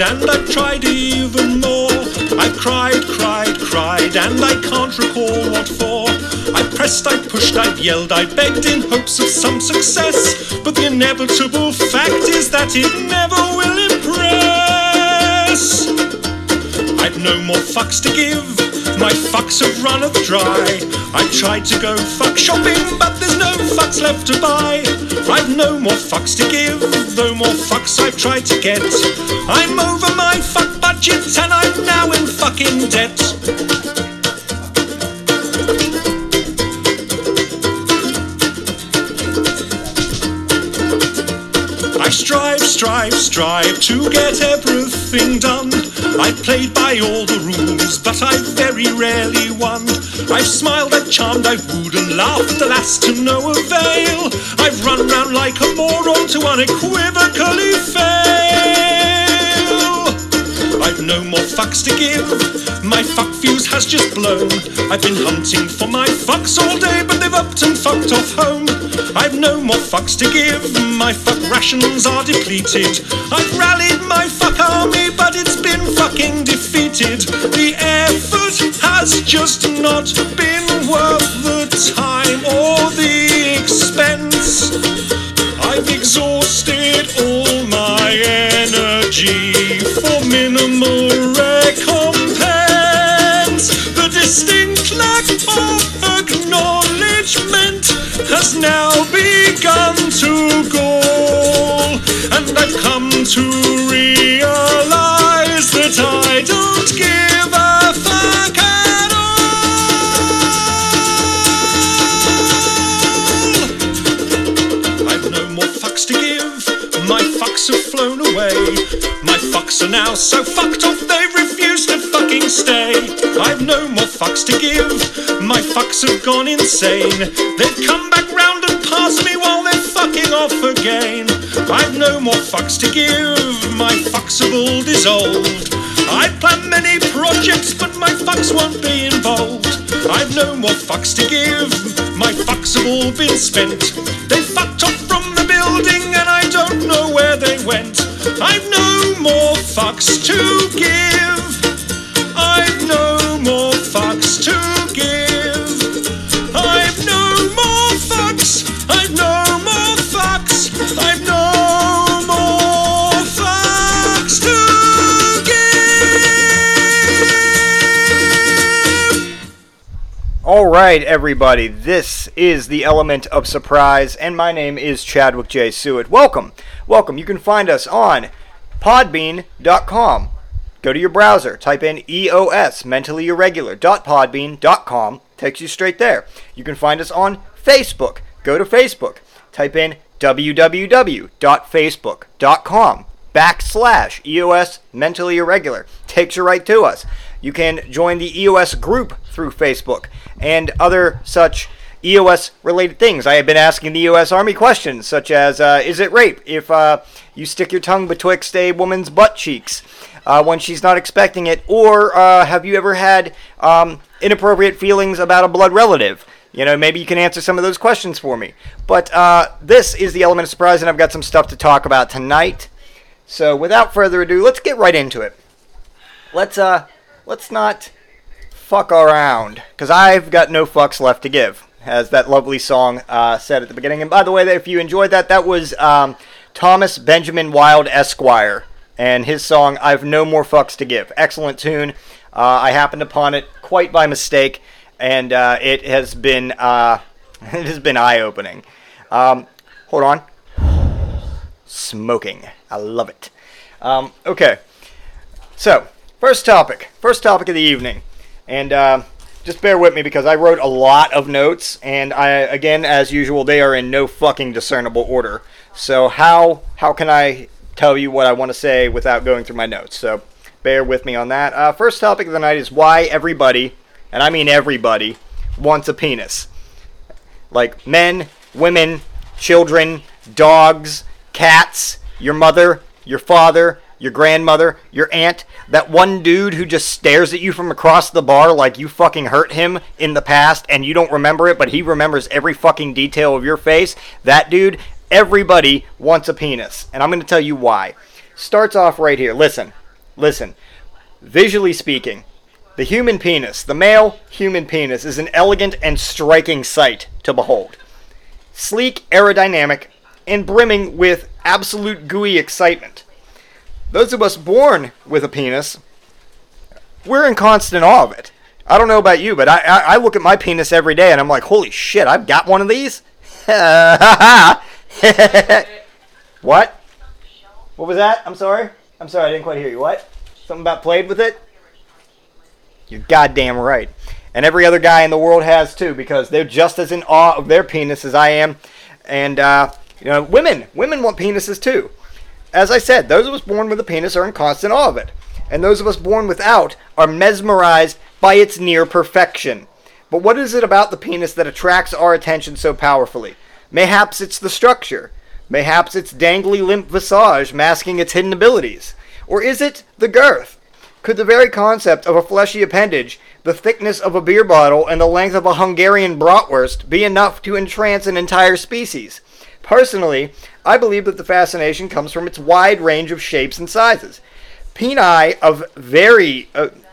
And I've tried even more. I've cried, and I can't recall what for. I've pressed, I've pushed, I've yelled, I've begged in hopes of some success. But the inevitable fact is that it never will impress. I've no more fucks to give, my fucks have runneth dry. I've tried to go fuck shopping, but there's no fucks left to buy. I've no more fucks to give, though more fucks I've tried to get. I'm over my fuck budget and I'm now in fucking debt. I strive to get everything done. I've played by all the rules, but I've very rarely won. I've smiled, I've charmed, I've wooed and laughed, alas, to no avail. I've run round like a moron to unequivocally fail. I've no more fucks to give, my fuck fuse has just blown. I've been hunting for my fucks all day, but they've upped and fucked off home. I've no more fucks to give, my fuck rations are depleted. I've rallied my fuck army, but it's been fucking defeated. The effort has just not been worth the time or the expense. I've exhausted all my energy for minimal recompense. The distinct lack of acknowledgement has now begun to gall, and I've come to realize that I don't give a fuck at all. I've no more fucks to give, my fucks have flown away. My fucks are now so fucked off they refuse to fucking stay. I've no more fucks to give, my fucks have gone insane. They've come back round and passed me while they're fucking off again. I've no more fucks to give, my fucks have all dissolved. I plan many projects, but my fucks won't be involved. I've no more fucks to give, my fucks have all been spent. They fucked off from the building and I don't know where they went. I've no more fucks to give, I've no more fucks to give. Alright everybody, this is the Element of Surprise, and my name is Chadwick J. Seward. Welcome, you can find us on podbean.com. Go to your browser, type in EOS, mentallyirregular.podbean.com, takes you straight there. You can find us on Facebook, go to Facebook, type in www.facebook.com/EOS mentallyirregular, takes you right to us. You can join the EOS group through Facebook and other such EOS-related things. I have been asking the U.S. Army questions, such as, is it rape if you stick your tongue betwixt a woman's butt cheeks when she's not expecting it? Or have you ever had inappropriate feelings about a blood relative? You know, maybe you can answer some of those questions for me. But this is the Element of Surprise, and I've got some stuff to talk about tonight. So without further ado, let's get right into it. Let's not fuck around, because I've got no fucks left to give. as that lovely song said at the beginning. And by the way, if you enjoyed that, that was Thomas Benjamin Wilde Esquire and his song, I've No More Fucks to Give. Excellent tune. I happened upon it quite by mistake, and it has been eye-opening. Hold on. Smoking. I love it. Okay. So, first topic of the evening. And just bear with me because I wrote a lot of notes, and again, as usual, they are in no fucking discernible order. So how can I tell you what I want to say without going through my notes? So bear with me on that. First topic of the night is why everybody, and I mean everybody, wants a penis. Like men, women, children, dogs, cats, your mother, your father, your grandmother, your aunt, that one dude who just stares at you from across the bar like you fucking hurt him in the past and you don't remember it, but he remembers every fucking detail of your face. That dude, everybody wants a penis. And I'm going to tell you why. Starts off right here. Listen. Visually speaking, the human penis, the male human penis, is an elegant and striking sight to behold. Sleek, aerodynamic, and brimming with absolute gooey excitement. Those of us born with a penis, we're in constant awe of it. I don't know about you, but I look at my penis every day and I'm like, holy shit, I've got one of these? What? What was that? I'm sorry, I didn't quite hear you. What? Something about played with it? You're goddamn right. And every other guy in the world has too, because they're just as in awe of their penis as I am. And, women want penises too. As I said, those of us born with a penis are in constant awe of it. And those of us born without are mesmerized by its near perfection. But what is it about the penis that attracts our attention so powerfully? Mayhaps it's the structure. Mayhaps it's dangly limp visage masking its hidden abilities. Or is it the girth? Could the very concept of a fleshy appendage, the thickness of a beer bottle, and the length of a Hungarian bratwurst be enough to entrance an entire species? Personally, I believe that the fascination comes from its wide range of shapes and sizes. Peni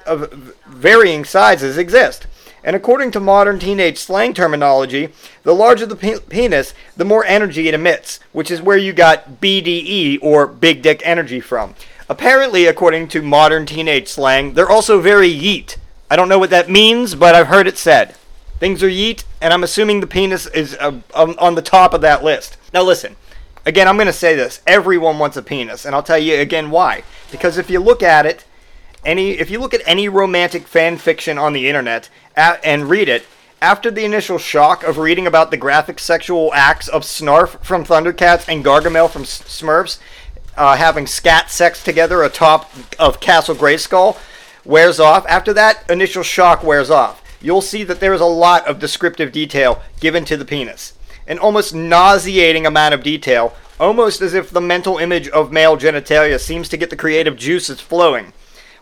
of varying sizes exist, and according to modern teenage slang terminology, the larger the penis, the more energy it emits, which is where you got BDE, or big dick energy, from. Apparently, according to modern teenage slang, they're also very yeet. I don't know what that means, but I've heard it said. Things are yeet, and I'm assuming the penis is on the top of that list. Now listen, again, I'm going to say this. Everyone wants a penis, and I'll tell you again why. Because if you look at it, if you look at any romantic fan fiction on the internet and read it, after the initial shock of reading about the graphic sexual acts of Snarf from Thundercats and Gargamel from Smurfs having scat sex together atop of Castle Grayskull wears off, after that initial shock wears off, you'll see that there is a lot of descriptive detail given to the penis. An almost nauseating amount of detail, almost as if the mental image of male genitalia seems to get the creative juices flowing.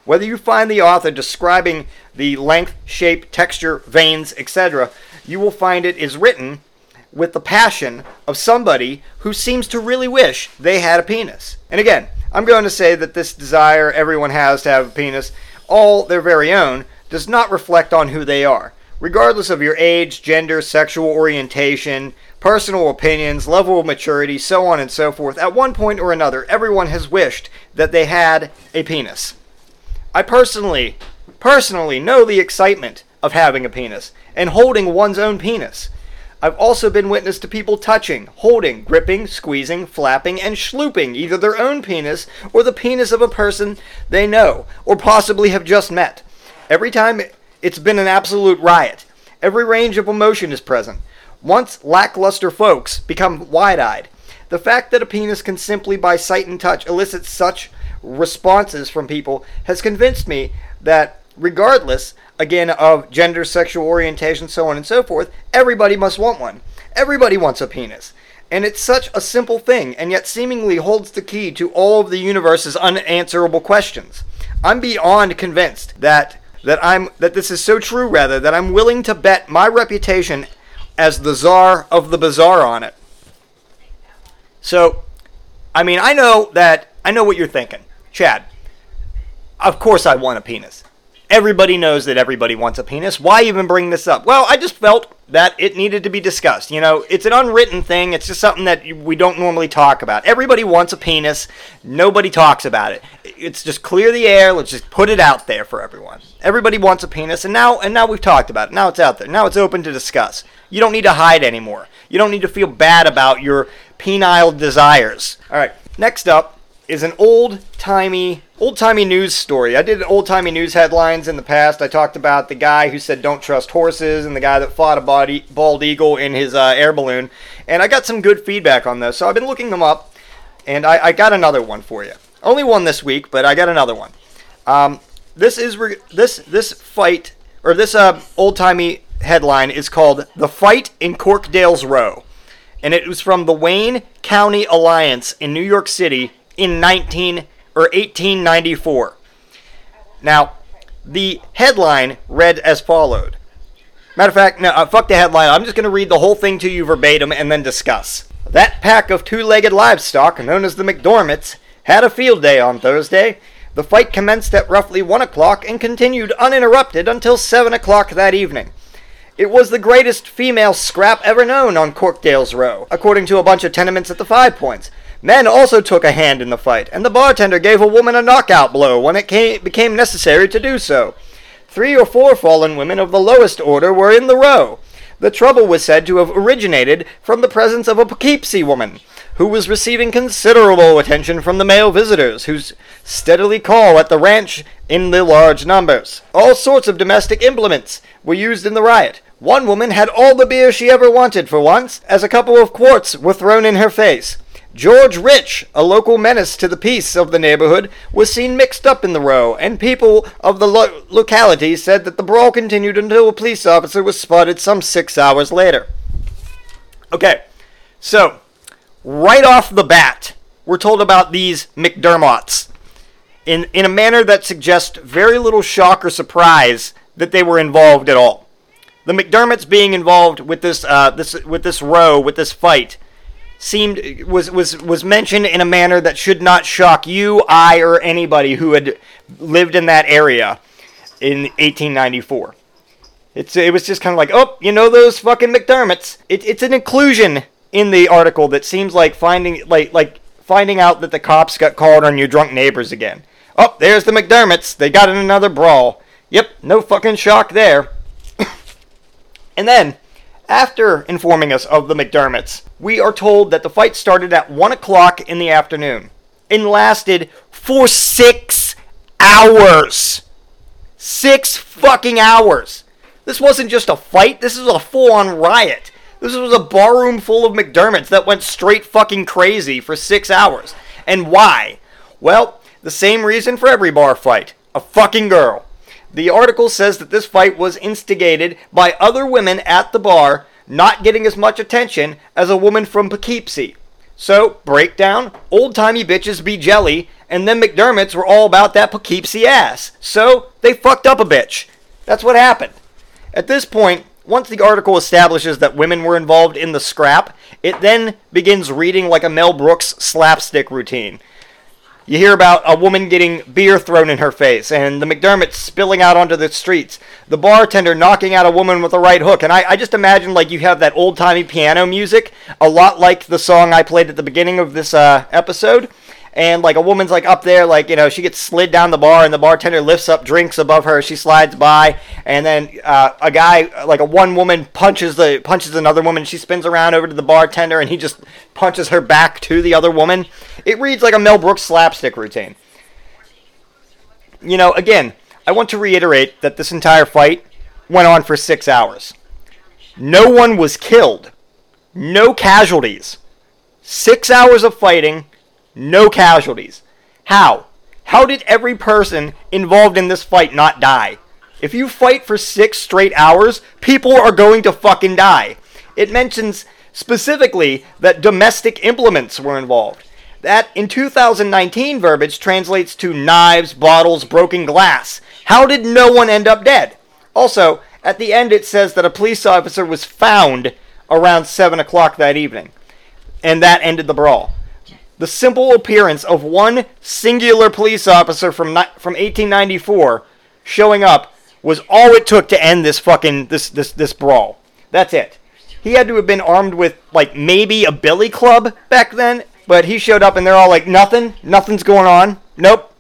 Whether you find the author describing the length, shape, texture, veins, etc., you will find it is written with the passion of somebody who seems to really wish they had a penis. And again, I'm going to say that this desire everyone has to have a penis, all their very own, does not reflect on who they are. Regardless of your age, gender, sexual orientation, personal opinions, level of maturity, so on and so forth, at one point or another, everyone has wished that they had a penis. I personally know the excitement of having a penis and holding one's own penis. I've also been witness to people touching, holding, gripping, squeezing, flapping, and schlooping either their own penis or the penis of a person they know or possibly have just met. Every time, it's been an absolute riot. Every range of emotion is present. Once lackluster folks become wide-eyed. The fact that a penis can simply by sight and touch elicit such responses from people has convinced me that regardless, again, of gender, sexual orientation, so on and so forth, everybody must want one. Everybody wants a penis. And it's such a simple thing, and yet seemingly holds the key to all of the universe's unanswerable questions. I'm beyond convinced that this is so true, rather, that I'm willing to bet my reputation as the czar of the bizarre on it. So, I mean, I know what you're thinking. Chad, of course I want a penis. Everybody knows that everybody wants a penis. Why even bring this up? Well, I just felt that it needed to be discussed. You know, it's an unwritten thing. It's just something that we don't normally talk about. Everybody wants a penis. Nobody talks about it. It's just clear the air. Let's just put it out there for everyone. Everybody wants a penis, and now we've talked about it. Now it's out there. Now it's open to discuss. You don't need to hide anymore. You don't need to feel bad about your penile desires. All right, next up is an old-timey news story. I did old-timey news headlines in the past. I talked about the guy who said don't trust horses and the guy that fought a bald eagle in his air balloon. And I got some good feedback on those, so I've been looking them up, and I got another one for you. Only one this week, but I got another one. This old-timey headline is called "The Fight in Corkdale's Row," and it was from the Wayne County Alliance in New York City in 1894. Now, the headline read as followed. Matter of fact, fuck the headline. I'm just going to read the whole thing to you verbatim and then discuss. That pack of two-legged livestock, known as the McDormits, had a field day on Thursday. The fight commenced at roughly 1 o'clock and continued uninterrupted until 7 o'clock that evening. It was the greatest female scrap ever known on Corkdale's Row, according to a bunch of tenements at the 5 Points. Men also took a hand in the fight, and the bartender gave a woman a knockout blow when it became necessary to do so. 3 or 4 fallen women of the lowest order were in the row. The trouble was said to have originated from the presence of a Poughkeepsie woman, who was receiving considerable attention from the male visitors, who steadily call at the ranch in the large numbers. All sorts of domestic implements were used in the riot. One woman had all the beer she ever wanted for once, as a couple of quarts were thrown in her face. George Rich, a local menace to the peace of the neighborhood, was seen mixed up in the row, and people of the locality said that the brawl continued until a police officer was spotted some 6 hours later. Okay, so right off the bat, we're told about these McDormits in a manner that suggests very little shock or surprise that they were involved at all. The McDormits being involved with this fight was mentioned in a manner that should not shock you, I, or anybody who had lived in that area in 1894. It was just kind of like, oh, you know those fucking McDormits. It's an inclusion in the article that seems like finding out that the cops got called on your drunk neighbors again. Oh, there's the McDormits. They got in another brawl. Yep, no fucking shock there. And then, after informing us of the McDormits, we are told that the fight started at 1 o'clock in the afternoon and lasted for 6 hours. 6 fucking hours. This wasn't just a fight. This is a full-on riot. This was a barroom full of McDormits that went straight fucking crazy for 6 hours. And why? Well, the same reason for every bar fight. A fucking girl. The article says that this fight was instigated by other women at the bar not getting as much attention as a woman from Poughkeepsie. So, breakdown, old-timey bitches be jelly, and them McDormits were all about that Poughkeepsie ass. So, they fucked up a bitch. That's what happened. At this point, once the article establishes that women were involved in the scrap, it then begins reading like a Mel Brooks slapstick routine. You hear about a woman getting beer thrown in her face and the McDormits spilling out onto the streets. The bartender knocking out a woman with a right hook. And I just imagine like you have that old-timey piano music, a lot like the song I played at the beginning of this episode. And like a woman's like up there, like, you know, she gets slid down the bar and the bartender lifts up drinks above her. She slides by and then a guy, like one woman punches another woman. She spins around over to the bartender and he just punches her back to the other woman. It reads like a Mel Brooks slapstick routine. You know, again, I want to reiterate that this entire fight went on for 6 hours. No one was killed. No casualties. 6 hours of fighting. No casualties. How? How did every person involved in this fight not die? If you fight for 6 straight hours, people are going to fucking die. It mentions specifically that domestic implements were involved. That, in 2019 verbiage, translates to knives, bottles, broken glass. How did no one end up dead? Also, at the end it says that a police officer was found around 7 o'clock that evening. And that ended the brawl. The simple appearance of one singular police officer from 1894 showing up was all it took to end this fucking this brawl. That's it. He had to have been armed with, like, maybe a billy club back then, but he showed up and they're all like, nothing's going on. Nope,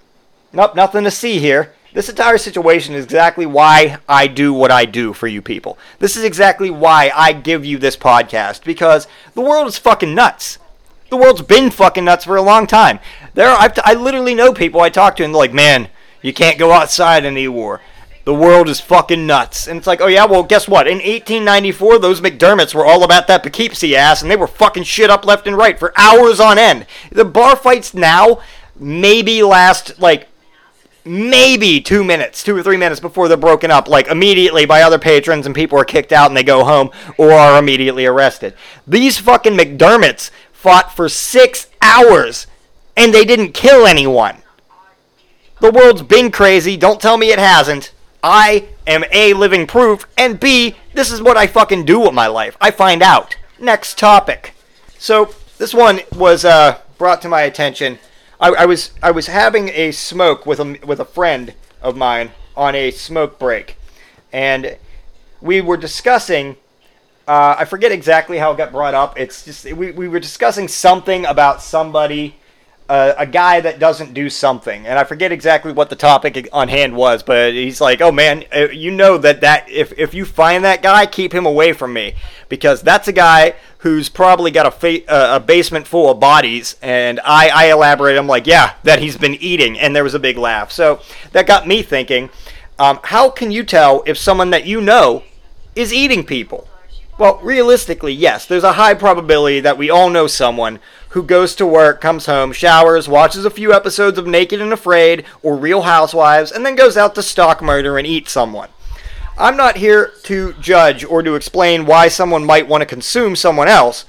nothing to see here. This entire situation is exactly why I do what I do for you people. This is exactly why I give you this podcast, because the world is fucking nuts. The world's been fucking nuts for a long time. I literally know people I talk to and they're like, man, you can't go outside anymore. The world is fucking nuts. And it's like, oh yeah, well, guess what? In 1894, those McDormits were all about that Poughkeepsie ass, and they were fucking shit up left and right for hours on end. The bar fights now maybe last, like, maybe 2 minutes, 2 or 3 minutes before they're broken up, like, immediately by other patrons, and people are kicked out and they go home or are immediately arrested. These fucking McDormits fought for 6 hours, and they didn't kill anyone. The world's been crazy. Don't tell me it hasn't. I am A, living proof, and B, this is what I fucking do with my life. I find out. Next topic. So this one was brought to my attention. I was having a smoke with a friend of mine on a smoke break, and we were discussing. I forget exactly how it got brought up. It's just we were discussing something about somebody. A guy that doesn't do something, and I forget exactly what the topic on hand was, but he's like, oh man, you know that if you find that guy, keep him away from me, because that's a guy who's probably got a basement full of bodies. And I elaborate, I'm like, yeah, that he's been eating, and there was a big laugh. So that got me thinking, how can you tell if someone that you know is eating people? Well, realistically, yes, there's a high probability that we all know someone who goes to work, comes home, showers, watches a few episodes of Naked and Afraid or Real Housewives, and then goes out to stalk, murder, and eat someone. I'm not here to judge or to explain why someone might want to consume someone else,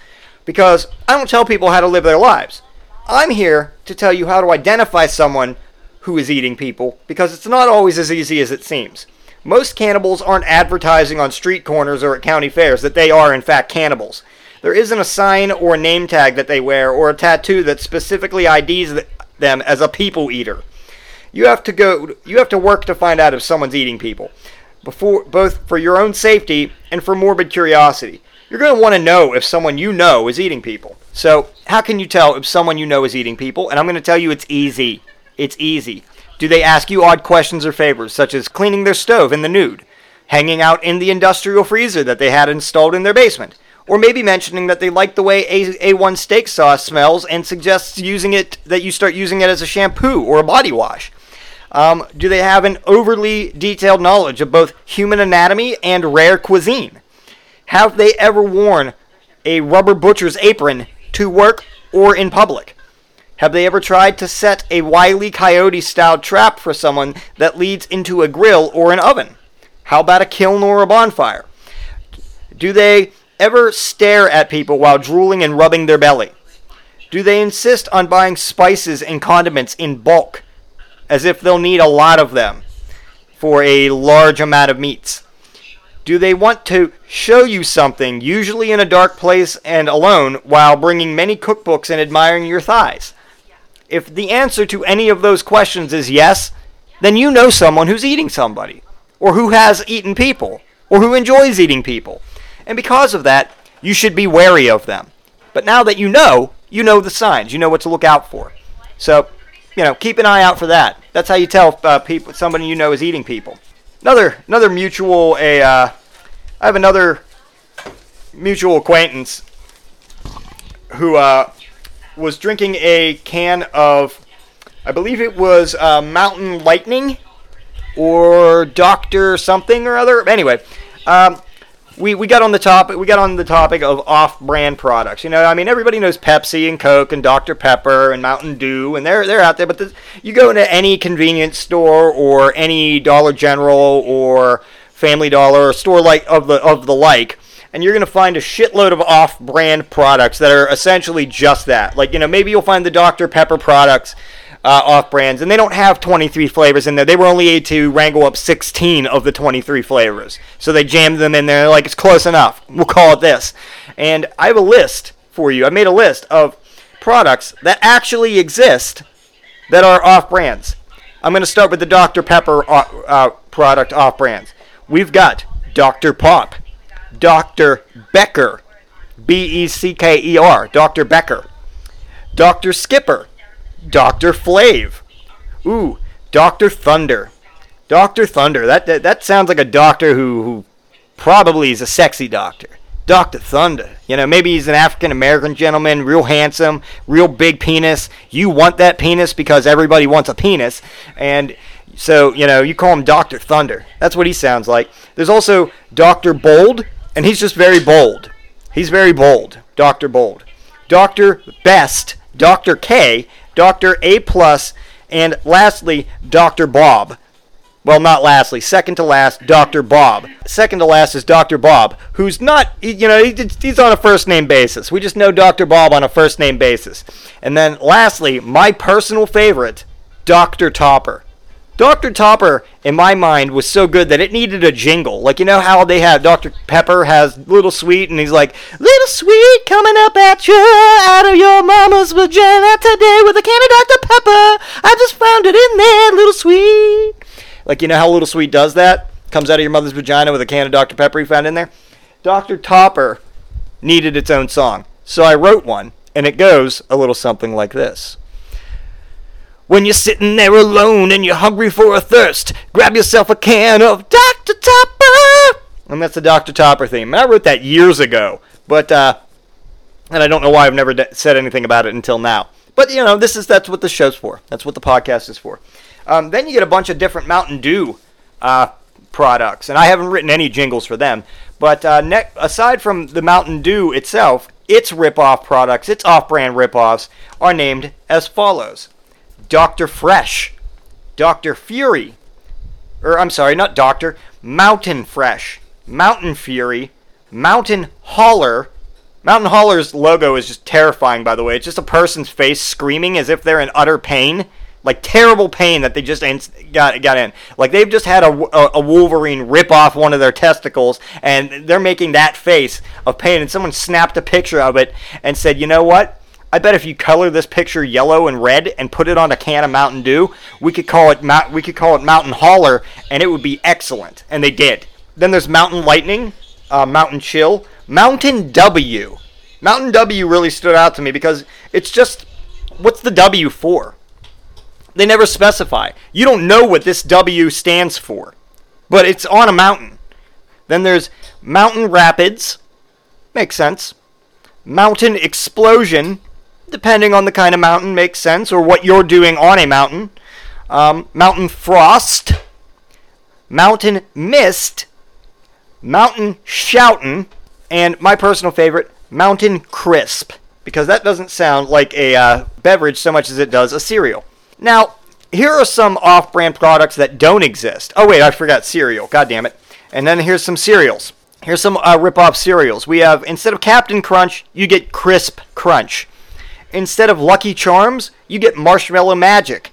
because I don't tell people how to live their lives. I'm here to tell you how to identify someone who is eating people, because it's not always as easy as it seems. Most cannibals aren't advertising on street corners or at county fairs that they are, in fact, cannibals. There isn't a sign or a name tag that they wear or a tattoo that specifically IDs them as a people eater. You have to work to find out if someone's eating people, both for your own safety and for morbid curiosity. You're going to want to know if someone you know is eating people. So, how can you tell if someone you know is eating people? And I'm going to tell you it's easy. It's easy. Do they ask you odd questions or favors, such as cleaning their stove in the nude, hanging out in the industrial freezer that they had installed in their basement, or maybe mentioning that they like the way A1 steak sauce smells and suggests that you start using it as a shampoo or a body wash? Do they have an overly detailed knowledge of both human anatomy and rare cuisine? Have they ever worn a rubber butcher's apron to work or in public? Have they ever tried to set a Wile E. Coyote-style trap for someone that leads into a grill or an oven? How about a kiln or a bonfire? Do they ever stare at people while drooling and rubbing their belly? Do they insist on buying spices and condiments in bulk, as if they'll need a lot of them for a large amount of meats? Do they want to show you something, usually in a dark place and alone, while bringing many cookbooks and admiring your thighs? If the answer to any of those questions is yes, then you know someone who's eating somebody, or who has eaten people, or who enjoys eating people. And because of that, you should be wary of them. But now that you know the signs. You know what to look out for. So, keep an eye out for that. That's how you tell people somebody you know is eating people. Another mutual, I have another mutual acquaintance who was drinking a can of, I believe it was Mountain Lightning or Dr. something or other. Anyway, we got on the topic of off-brand products. Everybody knows Pepsi and Coke and Dr. Pepper and Mountain Dew, and they're out there. But you go into any convenience store or any Dollar General or Family Dollar or store like of the like, and you're going to find a shitload of off-brand products that are essentially just that. Like, maybe you'll find the Dr. Pepper products off-brands, and they don't have 23 flavors in there. They were only able to wrangle up 16 of the 23 flavors. So they jammed them in there, like, it's close enough. We'll call it this. And I have a list for you. I made a list of products that actually exist that are off-brands. I'm going to start with the Dr. Pepper product off-brands. We've got Dr. Pop, Dr. Becker, B-E-C-K-E-R, Dr. Becker, Dr. Skipper, Dr. Flav, ooh, Dr. Thunder, Dr. Thunder, that sounds like a doctor who probably is a sexy doctor. Dr. Thunder, you know, maybe he's an African-American gentleman, real handsome, real big penis. You want that penis because everybody wants a penis. And so, you know, you call him Dr. Thunder. That's what he sounds like. There's also Dr. Bold, and he's just very bold. He's very bold, Dr. Bold. Dr. Best, Dr. K, Dr. A+, and lastly, Dr. Bob. Well, not lastly. Second to last, Dr. Bob. Second to last is Dr. Bob, who's not, you know, he's on a first-name basis. We just know Dr. Bob on a first-name basis. And then lastly, my personal favorite, Dr. Topper. Dr. Topper, in my mind, was so good that it needed a jingle. Like, you know how they have Dr. Pepper has Little Sweet, and he's like, Little Sweet coming up at you out of your mama's vagina today with a can of Dr. Pepper. I just found it in there, Little Sweet. Like, you know how Little Sweet does that? Comes out of your mother's vagina with a can of Dr. Pepper you found in there? Dr. Topper needed its own song. So I wrote one, and it goes a little something like this. When you're sitting there alone and you're hungry for a thirst, grab yourself a can of Dr. Topper. And that's the Dr. Topper theme. And I wrote that years ago, but and I don't know why I've never said anything about it until now. But, you know, that's what the show's for. That's what the podcast is for. Then you get a bunch of different Mountain Dew products, and I haven't written any jingles for them. But aside from the Mountain Dew itself, its rip-off products, its off-brand rip-offs, are named as follows. Dr. Fresh, Dr. Fury, or I'm sorry, not Dr., Mountain Fresh, Mountain Fury, Mountain Holler. Mountain Holler's logo is just terrifying, by the way. It's just a person's face screaming as if they're in utter pain. Like, terrible pain that they just got in. Like, they've just had a Wolverine rip off one of their testicles, and they're making that face of pain. And someone snapped a picture of it and said, you know what? I bet if you color this picture yellow and red and put it on a can of Mountain Dew, we could call it Mountain Holler, and it would be excellent. And they did. Then there's Mountain Lightning, Mountain Chill, Mountain W. Mountain W really stood out to me because it's just, what's the W for? They never specify. You don't know what this W stands for, but it's on a mountain. Then there's Mountain Rapids. Makes sense. Mountain Explosion. Depending on the kind of mountain, makes sense, or what you're doing on a mountain. Mountain Frost. Mountain Mist. Mountain Shoutin'. And my personal favorite, Mountain Crisp. Because that doesn't sound like a beverage so much as it does a cereal. Now, here are some off-brand products that don't exist. Oh, wait, I forgot cereal. God damn it. And then here's some cereals. Here's some rip-off cereals. We have, instead of Captain Crunch, you get Crisp Crunch. Instead of Lucky Charms, you get Marshmallow Magic.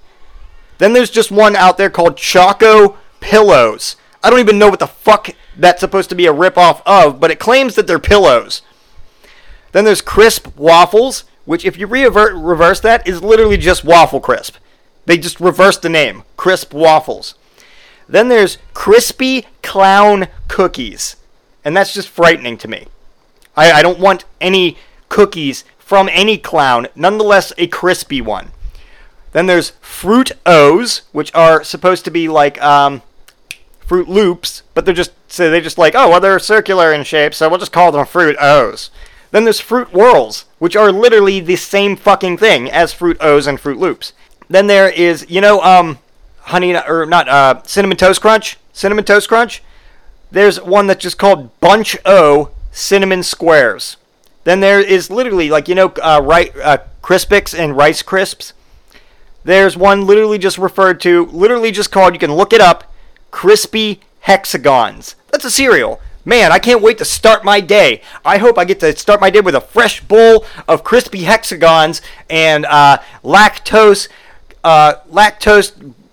Then there's just one out there called Choco Pillows. I don't even know what the fuck that's supposed to be a rip-off of, but it claims that they're pillows. Then there's Crisp Waffles, which if you reverse that, is literally just Waffle Crisp. They just reversed the name. Crisp Waffles. Then there's Crispy Clown Cookies. And that's just frightening to me. I don't want any cookies from any clown. Nonetheless, a crispy one. Then there's Fruit O's, which are supposed to be like Fruit Loops. But they're just like, oh, well, they're circular in shape, so we'll just call them Fruit O's. Then there's Fruit Whirls, which are literally the same fucking thing as Fruit O's and Fruit Loops. Then there is, you know, Cinnamon Toast Crunch. Cinnamon Toast Crunch. There's one that's just called Bunch O Cinnamon Squares. Then there is literally, like, you know, Crispix and Rice Crisps. There's one literally just called, you can look it up, Crispy Hexagons. That's a cereal. Man, I can't wait to start my day. I hope I get to start my day with a fresh bowl of Crispy Hexagons and lactose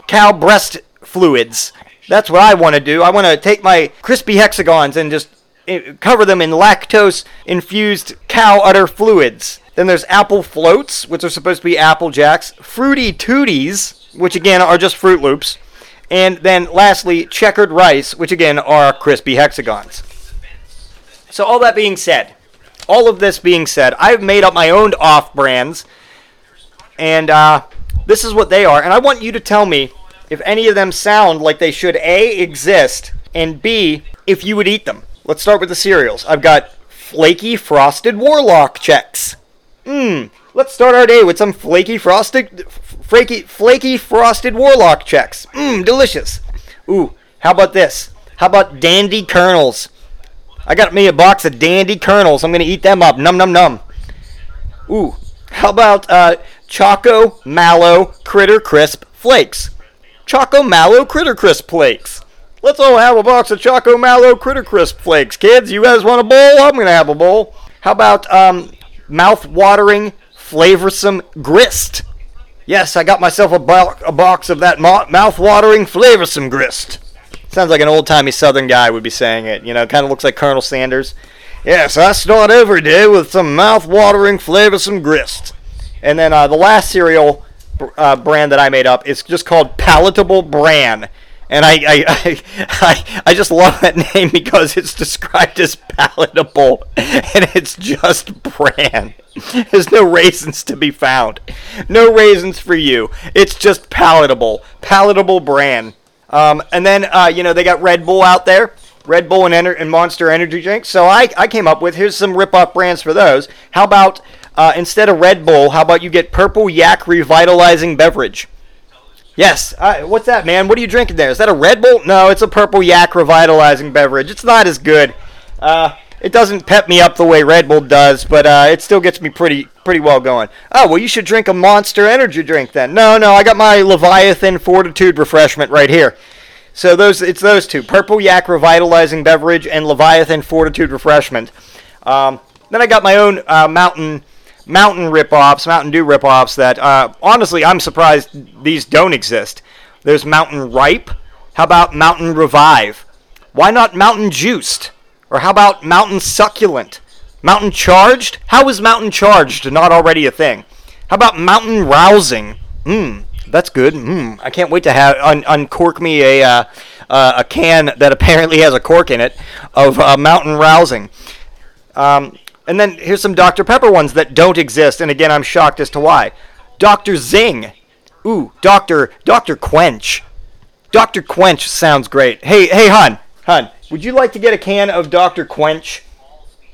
cow breast fluids. That's what I want to do. I want to take my Crispy Hexagons and just cover them in lactose-infused cow udder fluids. Then there's Apple Floats, which are supposed to be Apple Jacks. Fruity Tooties, which again are just Fruit Loops. And then lastly, Checkered Rice, which again are Crispy Hexagons. So all that being said, all of this being said, I've made up my own off-brands, and this is what they are. And I want you to tell me if any of them sound like they should, A, exist, and B, if you would eat them. Let's start with the cereals. I've got Flaky Frosted Warlock Chex. Let's start our day with some Flaky Frosted Warlock Chex. Delicious. Ooh, how about this? How about Dandy Kernels? I got me a box of Dandy Kernels. I'm going to eat them up. Num, num, num. Ooh, how about Choco Mallow Critter Crisp Flakes? Choco Mallow Critter Crisp Flakes. Let's all have a box of Choco Mallow Critter Crisp Flakes. Kids, you guys want a bowl? I'm going to have a bowl. How about mouth-watering Flavorsome Grist? Yes, I got myself a box of that mouth-watering Flavorsome Grist. Sounds like an old-timey Southern guy would be saying it. You know, kind of looks like Colonel Sanders. Yes, I start every day with some mouth-watering Flavorsome Grist. And then the last cereal brand that I made up is just called Palatable Bran. And I just love that name because it's described as palatable, and it's just bran. There's no raisins to be found. No raisins for you. It's just palatable. Palatable bran. And then, you know, they got Red Bull out there. Red Bull and Monster Energy drinks. So I came up with, here's some rip-off brands for those. How about, instead of Red Bull, how about you get Purple Yak Revitalizing Beverage? Yes. What's that, man? What are you drinking there? Is that a Red Bull? No, it's a Purple Yak Revitalizing Beverage. It's not as good. It doesn't pep me up the way Red Bull does, but it still gets me pretty well going. Oh, well, you should drink a Monster Energy drink then. No, I got my Leviathan Fortitude Refreshment right here. So it's those two, Purple Yak Revitalizing Beverage and Leviathan Fortitude Refreshment. Then I got my own Mountain Dew rip-offs that, honestly, I'm surprised these don't exist. There's Mountain Ripe. How about Mountain Revive? Why not Mountain Juiced? Or how about Mountain Succulent? Mountain Charged? How is Mountain Charged not already a thing? How about Mountain Rousing? That's good. I can't wait to have uncork me a can that apparently has a cork in it of Mountain Rousing. And then here's some Dr. Pepper ones that don't exist, and again, I'm shocked as to why. Dr. Zing. Ooh, Dr. Quench. Dr. Quench sounds great. Hey, hon, would you like to get a can of Dr. Quench?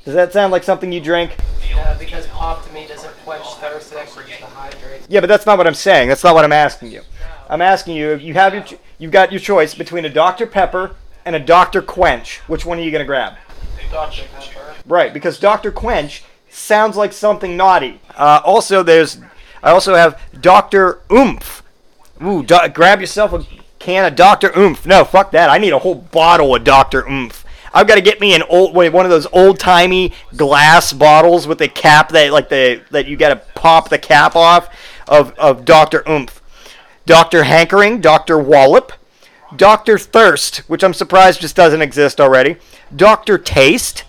Does that sound like something you drink? Yeah, because pop to me doesn't quench thirst, it actually just dehydrates. Yeah, but that's not what I'm saying. That's not what I'm asking you. I'm asking you if you have you've got your choice between a Dr. Pepper and a Dr. Quench. Which one are you gonna grab? Dr. Pepper. Right, because Dr. Quench sounds like something naughty. Also, I also have Dr. Oomph. Ooh, grab yourself a can of Dr. Oomph. No, fuck that. I need a whole bottle of Dr. Oomph. I've got to get me one of those old-timey glass bottles with a cap that you got to pop the cap off of Dr. Oomph. Dr. Hankering, Dr. Wallop, Dr. Thirst, which I'm surprised just doesn't exist already. Dr. Taste.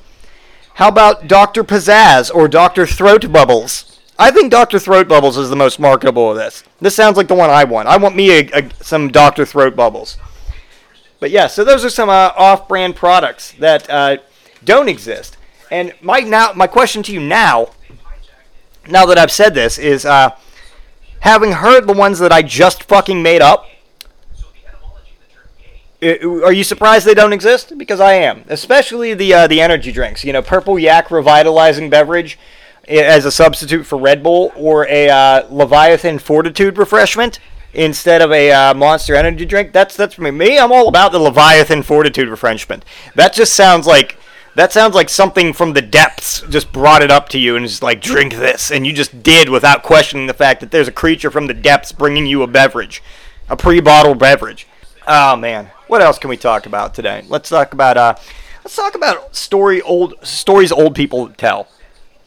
How about Dr. Pizzazz or Dr. Throat Bubbles? I think Dr. Throat Bubbles is the most marketable of this. This sounds like the one I want. I want me some Dr. Throat Bubbles. But yeah, so those are some off-brand products that don't exist. And my question to you now that I've said this, is having heard the ones that I just fucking made up, are you surprised they don't exist? Because I am, especially the energy drinks. You know, Purple Yak Revitalizing Beverage as a substitute for Red Bull, or a Leviathan Fortitude Refreshment instead of a Monster Energy drink. That's for me. I'm all about the Leviathan Fortitude Refreshment. That just sounds like something from the depths just brought it up to you and just like, drink this, and you just did without questioning the fact that there's a creature from the depths bringing you a beverage, a pre-bottled beverage. Oh man. What else can we talk about today? Let's talk about stories old people tell.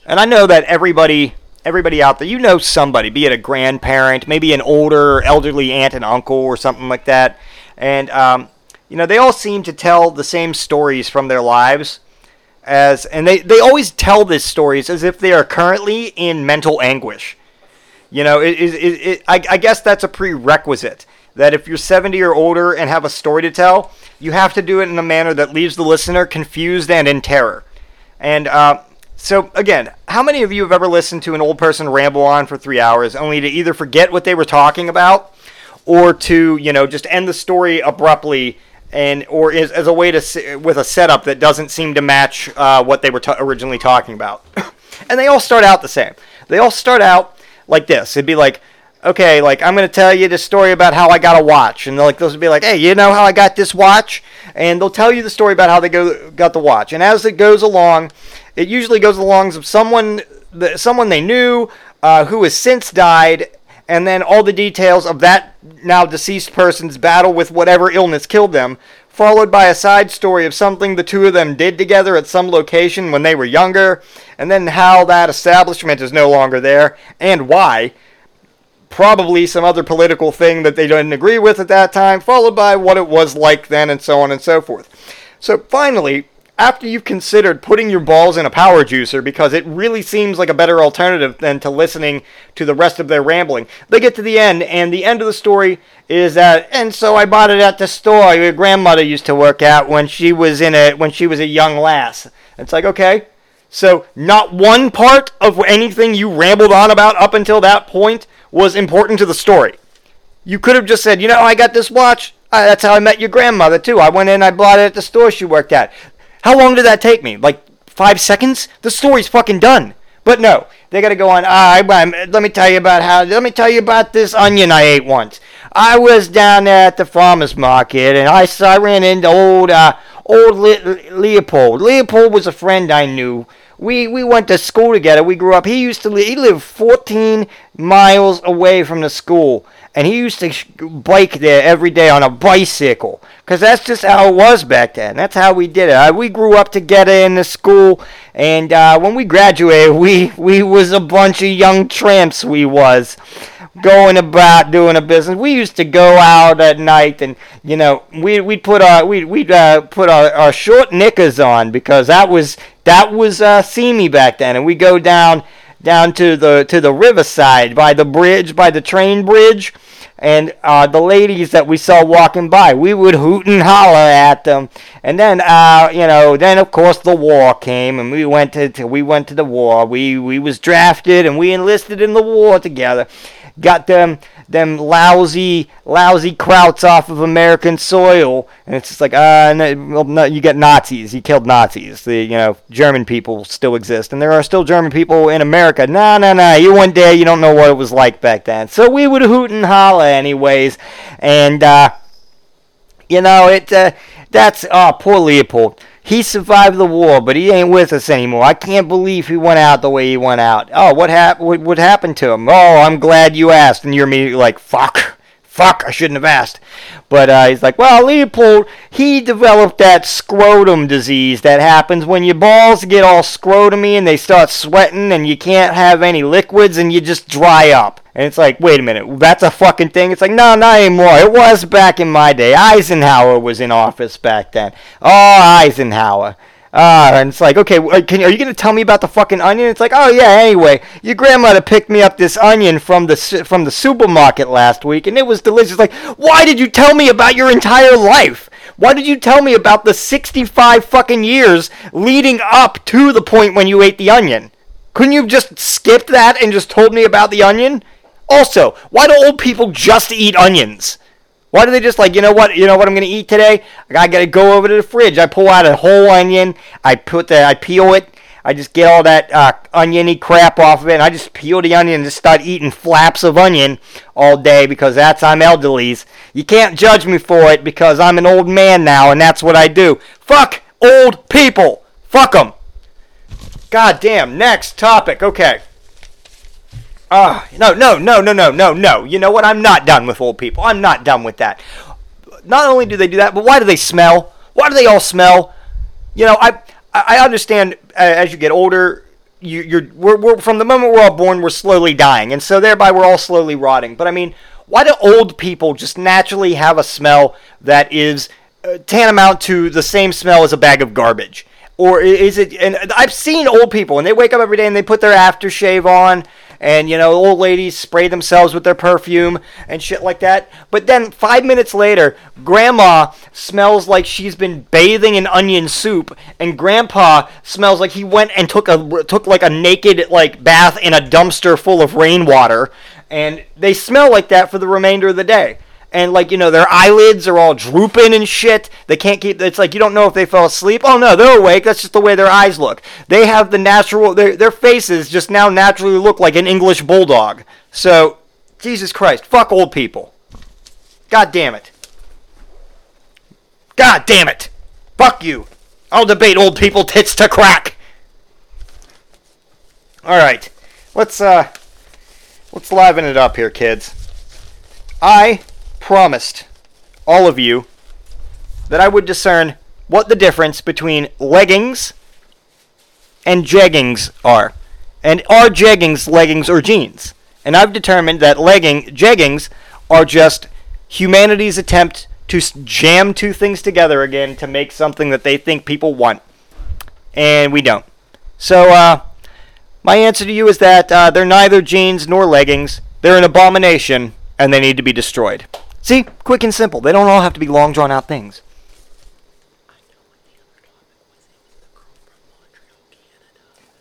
And I know that everybody out there, you know somebody, be it a grandparent, maybe an older elderly aunt and uncle or something like that. And you know, they all seem to tell the same stories from their lives, and they always tell these stories as if they are currently in mental anguish. You know, I guess that's a prerequisite. That if you're 70 or older and have a story to tell, you have to do it in a manner that leaves the listener confused and in terror. And so, again, how many of you have ever listened to an old person ramble on for 3 hours only to either forget what they were talking about or to, you know, just end the story abruptly and or as a way to with a setup that doesn't seem to match what they were originally talking about? And they all start out the same. They all start out like this. It'd be like, okay, like, I'm going to tell you this story about how I got a watch. And like those would be like, hey, you know how I got this watch? And they'll tell you the story about how they got the watch. And as it goes along, it usually goes along with someone they knew who has since died. And then all the details of that now deceased person's battle with whatever illness killed them, followed by a side story of something the two of them did together at some location when they were younger, and then how that establishment is no longer there, and why. Probably some other political thing that they didn't agree with at that time, followed by what it was like then, and so on and so forth. So finally, after you've considered putting your balls in a power juicer, because it really seems like a better alternative than to listening to the rest of their rambling, they get to the end, and the end of the story is that, and so I bought it at the store your grandmother used to work at when she was a young lass. It's like, okay, so not one part of anything you rambled on about up until that point was important to the story. You could have just said, you know, I got this watch. That's how I met your grandmother, too. I went in, I bought it at the store she worked at. How long did that take me? Like 5 seconds? The story's fucking done. But no, they gotta go on. Let me tell you about this onion I ate once. I was down there at the farmer's market, and I ran into old Leopold. Leopold was a friend I knew. We went to school together. We grew up. He lived 14 miles away from the school. And he used to bike there every day on a bicycle. Because that's just how it was back then. That's how we did it. We grew up together in the school. And when we graduated, we was a bunch of young tramps we was. Going about doing a business. We used to go out at night, and you know, we put our short knickers on, because that was seamy back then, and we go down to the riverside by the bridge, by the train bridge, and the ladies that we saw walking by, we would hoot and holler at them. And then then of course the war came, and we went to the war. We was drafted, and we enlisted in the war together. Got them lousy krauts off of American soil, and it's just like, no, you get Nazis. You killed Nazis. German people still exist, and there are still German people in America. No, you went there. You don't know what it was like back then. So we would hoot and holler anyways, and poor Leopold. He survived the war, but he ain't with us anymore. I can't believe he went out the way he went out. Oh, what happened to him? Oh, I'm glad you asked. And you're immediately like, fuck, I shouldn't have asked. But he's like, well, Leopold, he developed that scrotum disease that happens when your balls get all scrotumy and they start sweating and you can't have any liquids and you just dry up. And it's like, wait a minute, that's a fucking thing? It's like, no, not anymore. It was back in my day. Eisenhower was in office back then. Oh, Eisenhower. And it's like, okay, are you going to tell me about the fucking onion? It's like, oh, yeah, anyway, your grandmother picked me up this onion from the supermarket last week, and it was delicious. Like, why did you tell me about your entire life? Why did you tell me about the 65 fucking years leading up to the point when you ate the onion? Couldn't you have just skipped that and just told me about the onion? Also, why do old people just eat onions? Why do they just like, you know what I'm going to eat today? I got to go over to the fridge. I pull out a whole onion. I peel it. I just get all that oniony crap off of it. And I just peel the onion and just start eating flaps of onion all day because I'm elderly's. You can't judge me for it because I'm an old man now and that's what I do. Fuck old people. Fuck them. God damn. Next topic. Okay. No. You know what? I'm not done with old people. I'm not done with that. Not only do they do that, but why do they smell? Why do they all smell? You know, I understand as you get older, we're from the moment we're all born, we're slowly dying, and so thereby we're all slowly rotting. But I mean, why do old people just naturally have a smell that is tantamount to the same smell as a bag of garbage? Or is it? And I've seen old people, and they wake up every day and they put their aftershave on. and, you know, old ladies spray themselves with their perfume and shit like that. But then 5 minutes later, Grandma smells like she's been bathing in onion soup, and Grandpa smells like he went and took a naked, like, bath in a dumpster full of rainwater, and they smell like that for the remainder of the day. And, like, you know, their eyelids are all drooping and shit. They can't keep... It's like, you don't know if they fell asleep. Oh, no, they're awake. That's just the way their eyes look. They have the natural... Their faces just now naturally look like an English bulldog. So, Jesus Christ. Fuck old people. God damn it. God damn it. Fuck you. I'll debate old people tits to crack. All right. Let's liven it up here, kids. I promised all of you that I would discern what the difference between leggings and jeggings are. And are jeggings leggings or jeans? And I've determined that jeggings are just humanity's attempt to jam two things together again to make something that they think people want. And we don't. So my answer to you is that they're neither jeans nor leggings. They're an abomination and they need to be destroyed. See? Quick and simple. They don't all have to be long, drawn-out things.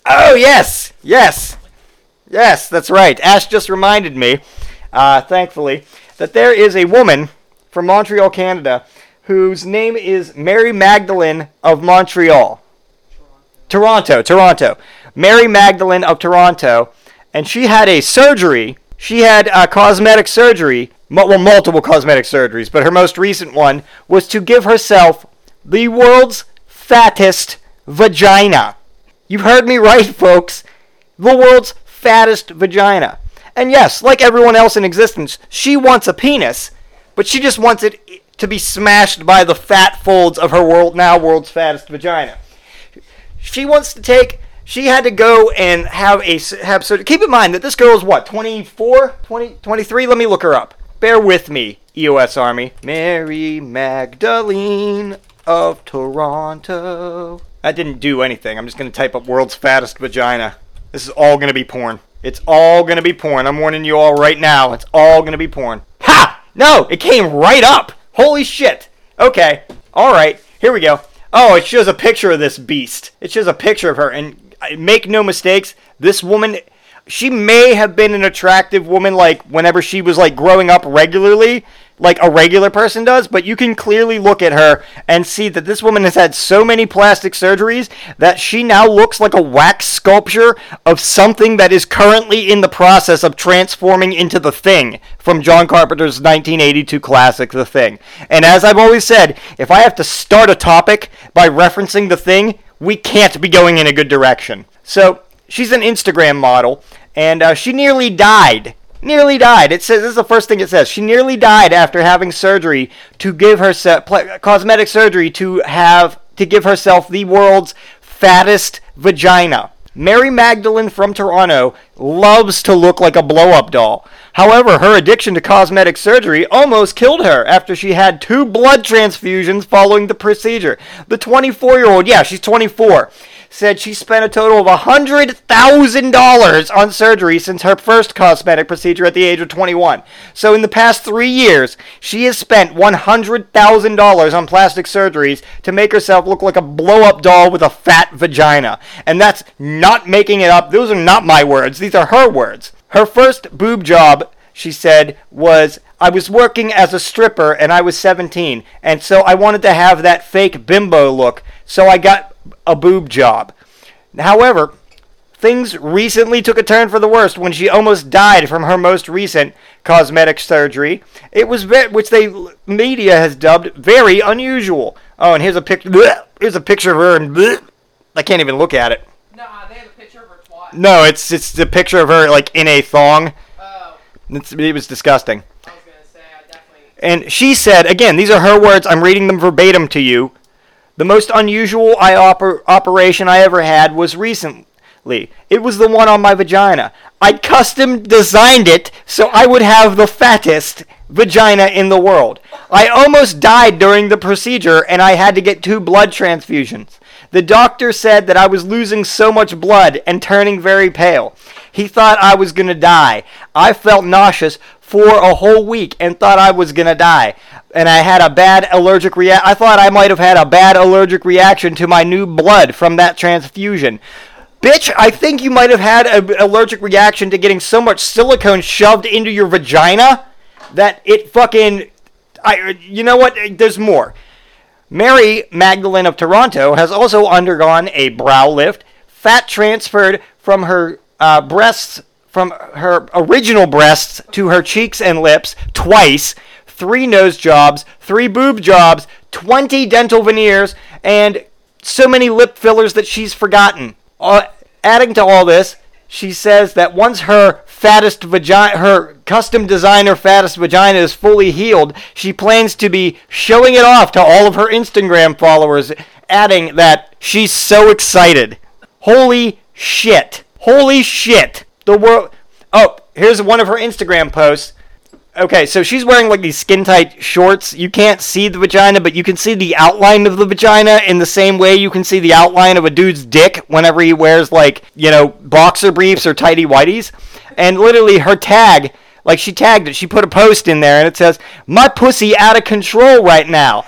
Oh, yes! Yes! Yes, that's right. Ash just reminded me, thankfully, that there is a woman from Montreal, Canada, whose name is Mary Magdalene of Montreal. Toronto. Mary Magdalene of Toronto. And she had a surgery. She had a cosmetic surgery. Well, multiple cosmetic surgeries, but her most recent one was to give herself the world's fattest vagina. You heard me right, folks. The world's fattest vagina. And yes, like everyone else in existence, she wants a penis, but she just wants it to be smashed by the fat folds of her world's fattest vagina. She wants to take... She had to go and have surgery. Keep in mind that this girl is what, 24? 20, 23? Let me look her up. Bear with me, EOS Army. Mary Magdalene of Toronto. That didn't do anything. I'm just going to type up world's fattest vagina. This is all going to be porn. It's all going to be porn. I'm warning you all right now. It's all going to be porn. Ha! No! It came right up! Holy shit! Okay. Alright. Here we go. Oh, it shows a picture of this beast. It shows a picture of her. And make no mistakes, this woman... She may have been an attractive woman, like, whenever she was, like, growing up regularly, like a regular person does, but you can clearly look at her and see that this woman has had so many plastic surgeries that she now looks like a wax sculpture of something that is currently in the process of transforming into The Thing from John Carpenter's 1982 classic, The Thing. And as I've always said, if I have to start a topic by referencing The Thing, we can't be going in a good direction. So... She's an Instagram model, and she nearly died. It says, this is the first thing it says. She nearly died after having surgery to give herself, cosmetic surgery to give herself the world's fattest vagina. Mary Magdalene from Toronto loves to look like a blow-up doll. However, her addiction to cosmetic surgery almost killed her after she had 2 blood transfusions following the procedure. The 24-year-old, yeah, she's 24, said she spent a total of $100,000 on surgery since her first cosmetic procedure at the age of 21. So in the past 3 years, she has spent $100,000 on plastic surgeries to make herself look like a blow-up doll with a fat vagina. And that's not making it up. Those are not my words. These are her words. Her first boob job, she said, was... I was working as a stripper and I was 17, and so I wanted to have that fake bimbo look, so I got a boob job. However, things recently took a turn for the worst when she almost died from her most recent cosmetic surgery. It was which the media has dubbed very unusual. Oh, and here's a picture. Here's a picture of her, and I can't even look at it. No, they have a picture of her twat. No, it's the picture of her like in a thong. Oh, it was disgusting. And she said, again, these are her words, I'm reading them verbatim to you. The most unusual eye operation I ever had was recently. It was the one on my vagina. I custom designed it so I would have the fattest vagina in the world. I almost died during the procedure and I had to get 2 blood transfusions. The doctor said that I was losing so much blood and turning very pale. He thought I was going to die. I felt nauseous for a whole week and thought I was going to die. And I had a bad allergic reaction. I thought I might have had a bad allergic reaction to my new blood from that transfusion. Bitch, I think you might have had an allergic reaction to getting so much silicone shoved into your vagina that it fucking... you know what? There's more. Mary Magdalene of Toronto has also undergone a brow lift, fat transferred from her breasts, from her original breasts to her cheeks and lips twice, 3 nose jobs, 3 boob jobs, 20 dental veneers, and so many lip fillers that she's forgotten. Adding to all this, she says that once her fattest vagina, her custom designer fattest vagina is fully healed, she plans to be showing it off to all of her Instagram followers, adding that she's so excited. Holy shit. Holy shit. The world... Oh, here's one of her Instagram posts. Okay, so she's wearing like these skin-tight shorts. You can't see the vagina, but you can see the outline of the vagina in the same way you can see the outline of a dude's dick whenever he wears like, you know, boxer briefs or tighty-whities. And literally her tag, like she tagged it, she put a post in there and it says, "My pussy out of control right now.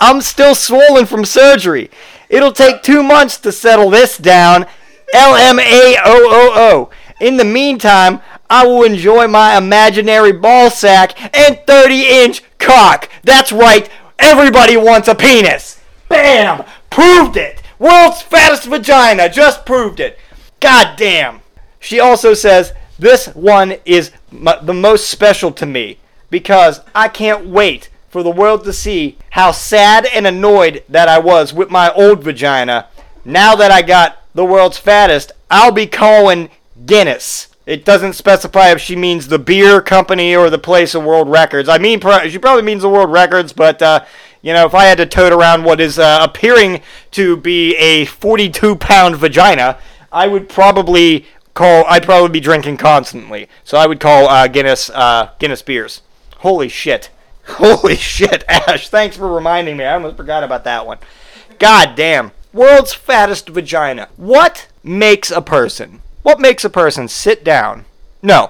I'm still swollen from surgery. It'll take 2 months to settle this down. LMAOOO. In the meantime, I will enjoy my imaginary ball sack and 30-inch cock. That's right, everybody wants a penis." Bam! Proved it! World's fattest vagina just proved it. God damn. She also says, "This one is the most special to me because I can't wait for the world to see how sad and annoyed that I was with my old vagina. Now that I got the world's fattest, I'll be calling Guinness." It doesn't specify if she means the beer company or the place of world records. I mean, she probably means the world records, but, you know, if I had to tote around what is appearing to be a 42-pound vagina, I would probably call, I'd probably be drinking constantly. So I would call Guinness beers. Holy shit. Holy shit, Ash. Thanks for reminding me. I almost forgot about that one. God damn. World's fattest vagina. What makes a person? What makes a person sit down? No.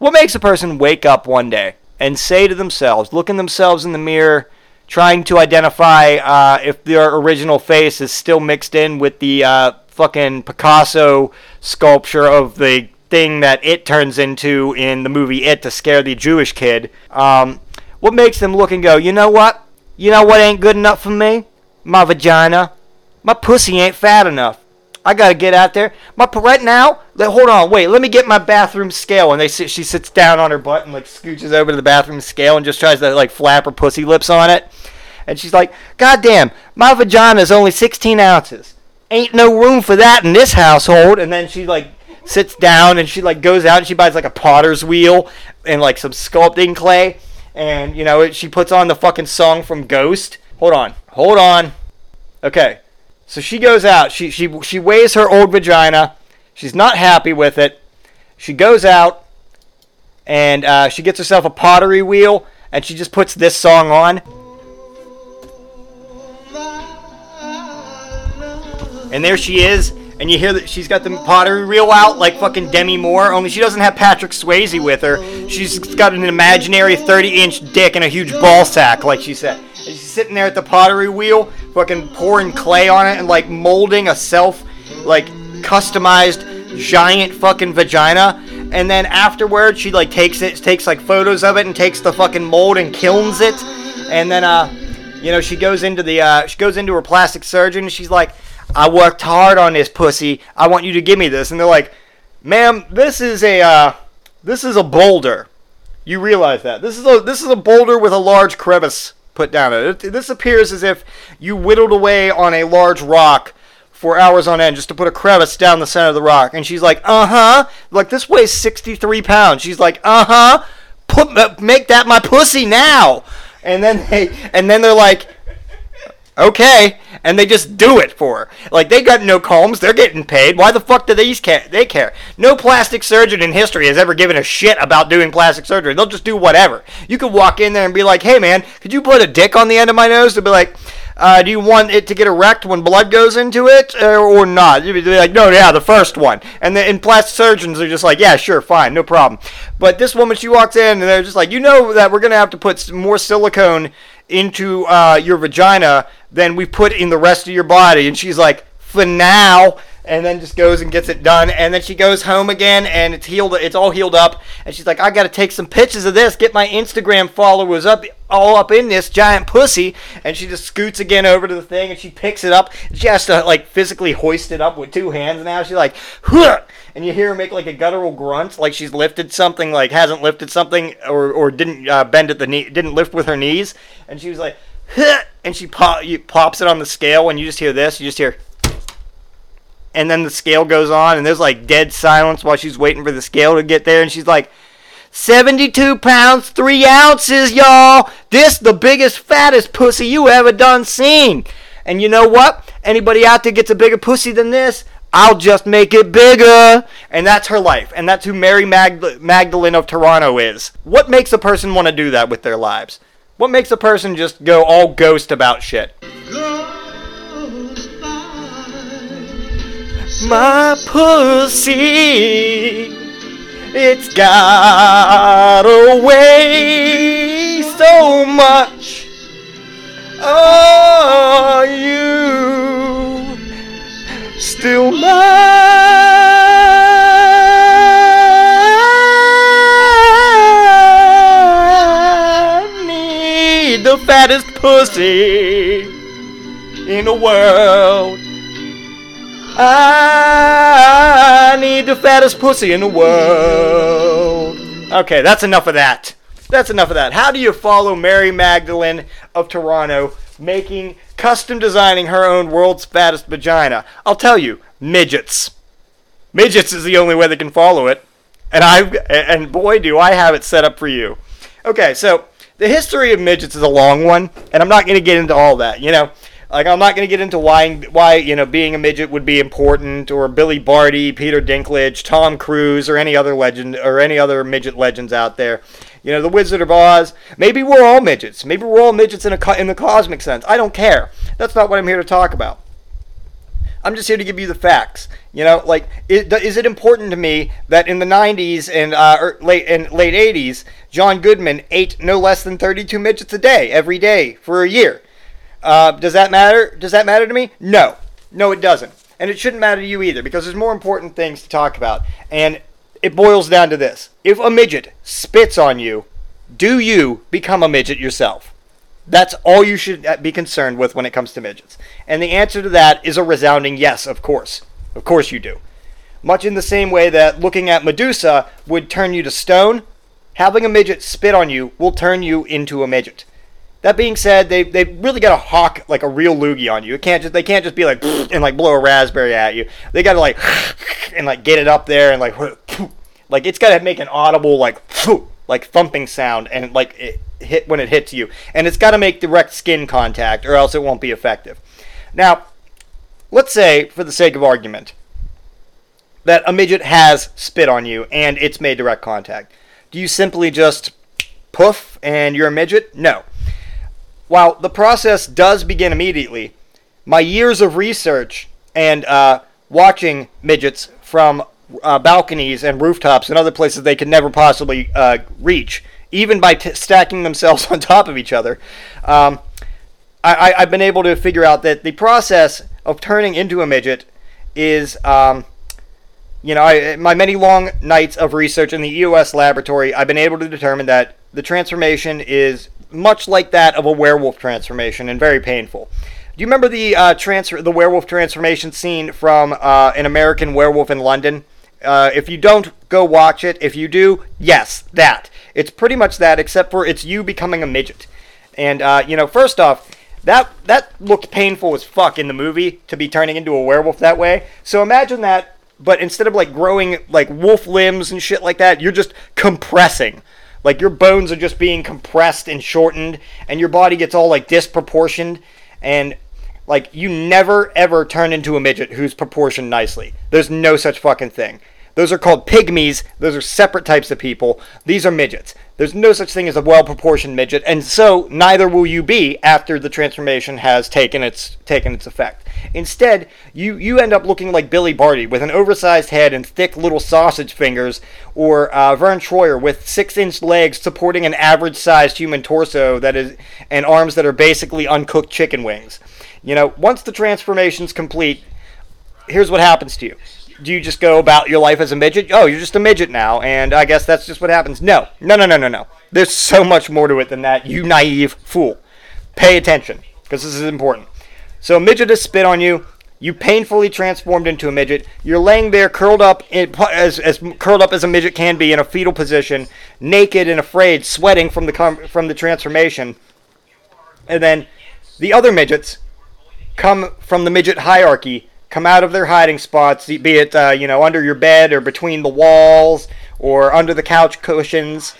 What makes a person wake up one day and say to themselves, looking themselves in the mirror, trying to identify if their original face is still mixed in with the fucking Picasso sculpture of the thing that it turns into in the movie It to scare the Jewish kid. What makes them look and go, you know what? You know what ain't good enough for me? My vagina. My pussy ain't fat enough. I gotta get out there. Right now, hold on, wait, let me get my bathroom scale. And she sits down on her butt and like scooches over to the bathroom scale and just tries to like flap her pussy lips on it. And she's like, "God damn, my vagina's only 16 ounces. Ain't no room for that in this household." And then she like sits down and she like goes out and she buys like a potter's wheel and like some sculpting clay. And, you know, she puts on the fucking song from Ghost. Hold on. Okay. So she goes out, she weighs her old vagina, she's not happy with it, she goes out, and she gets herself a pottery wheel, and she just puts this song on. And there she is, and you hear that she's got the pottery wheel out, like fucking Demi Moore, only she doesn't have Patrick Swayze with her, she's got an imaginary 30-inch dick and a huge ball sack, like she said. And she's sitting there at the pottery wheel, fucking pouring clay on it and like molding a self, like customized giant fucking vagina. And then afterward, she like takes like photos of it and takes the fucking mold and kilns it. And then, you know, she goes into her plastic surgeon and she's like, "I worked hard on this pussy. I want you to give me this." And they're like, "Ma'am, this is a boulder. You realize that this is a boulder with a large crevice put down it. This appears as if you whittled away on a large rock for hours on end just to put a crevice down the center of the rock." And she's like, "Uh-huh." Like, this weighs 63 pounds. She's like, "Uh-huh. Make that my pussy now." And then they're like, "Okay." and they just do it for her. Like, they got no combs, they're getting paid. Why the fuck do these they care? No plastic surgeon in history has ever given a shit about doing plastic surgery. They'll just do whatever. You could walk in there and be like, hey man, could you put a dick on the end of my nose? They'll be like, do you want it to get erect when blood goes into it or not? You'd be like, no, yeah, the first one. And then plastic surgeons are just like, yeah, sure, fine, no problem. But this woman, she walks in and they're just like, you know that we're going to have to put more silicone into your vagina than we put in the rest of your body. And she's like, for now. And then just goes and gets it done. And then she goes home again and it's healed. It's all healed up. And she's like, I got to take some pictures of this. Get my Instagram followers up, all up in this giant pussy. And she just scoots again over to the thing and she picks it up. She has to like physically hoist it up with two hands now. She's like, huh! And you hear her make like a guttural grunt. Like she's lifted something, like hasn't lifted something or didn't bend at the knee, didn't lift with her knees. And she was like, huh! And she pops it on the scale and you just hear this. You just hear... And then the scale goes on, and there's, like, dead silence while she's waiting for the scale to get there. And she's like, 72 pounds, 3 ounces, y'all. This the biggest, fattest pussy you ever done seen. And you know what? Anybody out there gets a bigger pussy than this, I'll just make it bigger. And that's her life. And that's who Mary Magdalene of Toronto is. What makes a person want to do that with their lives? What makes a person just go all ghost about shit? My pussy, it's got away so much. Are you still mine? Need the fattest pussy in the world. I need the fattest pussy in the world. Okay, that's enough of that. That's enough of that. How do you follow Mary Magdalene of Toronto making, custom designing her own world's fattest vagina? I'll tell you, midgets. Midgets is the only way they can follow it. And boy, do I have it set up for you. Okay, so the history of midgets is a long one, and I'm not going to get into all that, you know. Like, I'm not going to get into why you know, being a midget would be important, or Billy Barty, Peter Dinklage, Tom Cruise, or any other legend, or any other midget legends out there. You know, the Wizard of Oz. Maybe we're all midgets. Maybe we're all midgets in the cosmic sense. I don't care. That's not what I'm here to talk about. I'm just here to give you the facts. You know, like, is it important to me that in the 90s and late 80s, John Goodman ate no less than 32 midgets a day, every day, for a year? Does that matter? Does that matter to me? No. No, it doesn't. And it shouldn't matter to you either, because there's more important things to talk about. And it boils down to this. If a midget spits on you, do you become a midget yourself? That's all you should be concerned with when it comes to midgets. And the answer to that is a resounding yes, of course. Of course you do. Much in the same way that looking at Medusa would turn you to stone, having a midget spit on you will turn you into a midget. That being said, they really got to hawk like a real loogie on you. They can't just be like and like blow a raspberry at you. They got to like and like get it up there and like it's got to make an audible like thumping sound and like it hit when it hits you. And it's got to make direct skin contact or else it won't be effective. Now, let's say for the sake of argument that a midget has spit on you and it's made direct contact. Do you simply just poof and you're a midget? No. While the process does begin immediately, my years of research and watching midgets from balconies and rooftops and other places they could never possibly reach, even by stacking themselves on top of each other, I've been able to figure out that the process of turning into a midget is... You know, my many long nights of research in the EOS laboratory, I've been able to determine that the transformation is much like that of a werewolf transformation and very painful. Do you remember the werewolf transformation scene from An American Werewolf in London? If you don't, go watch it. If you do, yes, that. It's pretty much that, except for it's you becoming a midget. And, you know, first off, that looked painful as fuck in the movie to be turning into a werewolf that way. So imagine that. But instead of, like, growing, like, wolf limbs and shit like that, you're just compressing. Like, your bones are just being compressed and shortened, and your body gets all, like, disproportioned. And, Like, you never, ever turn into a midget who's proportioned nicely. There's no such fucking thing. Those are called pygmies. Those are separate types of people. These are midgets. There's no such thing as a well-proportioned midget, and so neither will you be after the transformation has taken its effect. Instead, you end up looking like Billy Barty with an oversized head and thick little sausage fingers, or Vern Troyer with 6-inch legs supporting an average-sized human torso and arms that are basically uncooked chicken wings. You know, once the transformation's complete, here's what happens to you. Do you just go about your life as a midget? Oh, you're just a midget now, and I guess that's just what happens. No. There's so much more to it than that, you naive fool. Pay attention, because this is important. So a midget has spit on you. You painfully transformed into a midget. You're laying there curled up as a midget can be in a fetal position, naked and afraid, sweating from the transformation. And then the other midgets come from the midget hierarchy, come out of their hiding spots, be it under your bed or between the walls or under the couch cushions,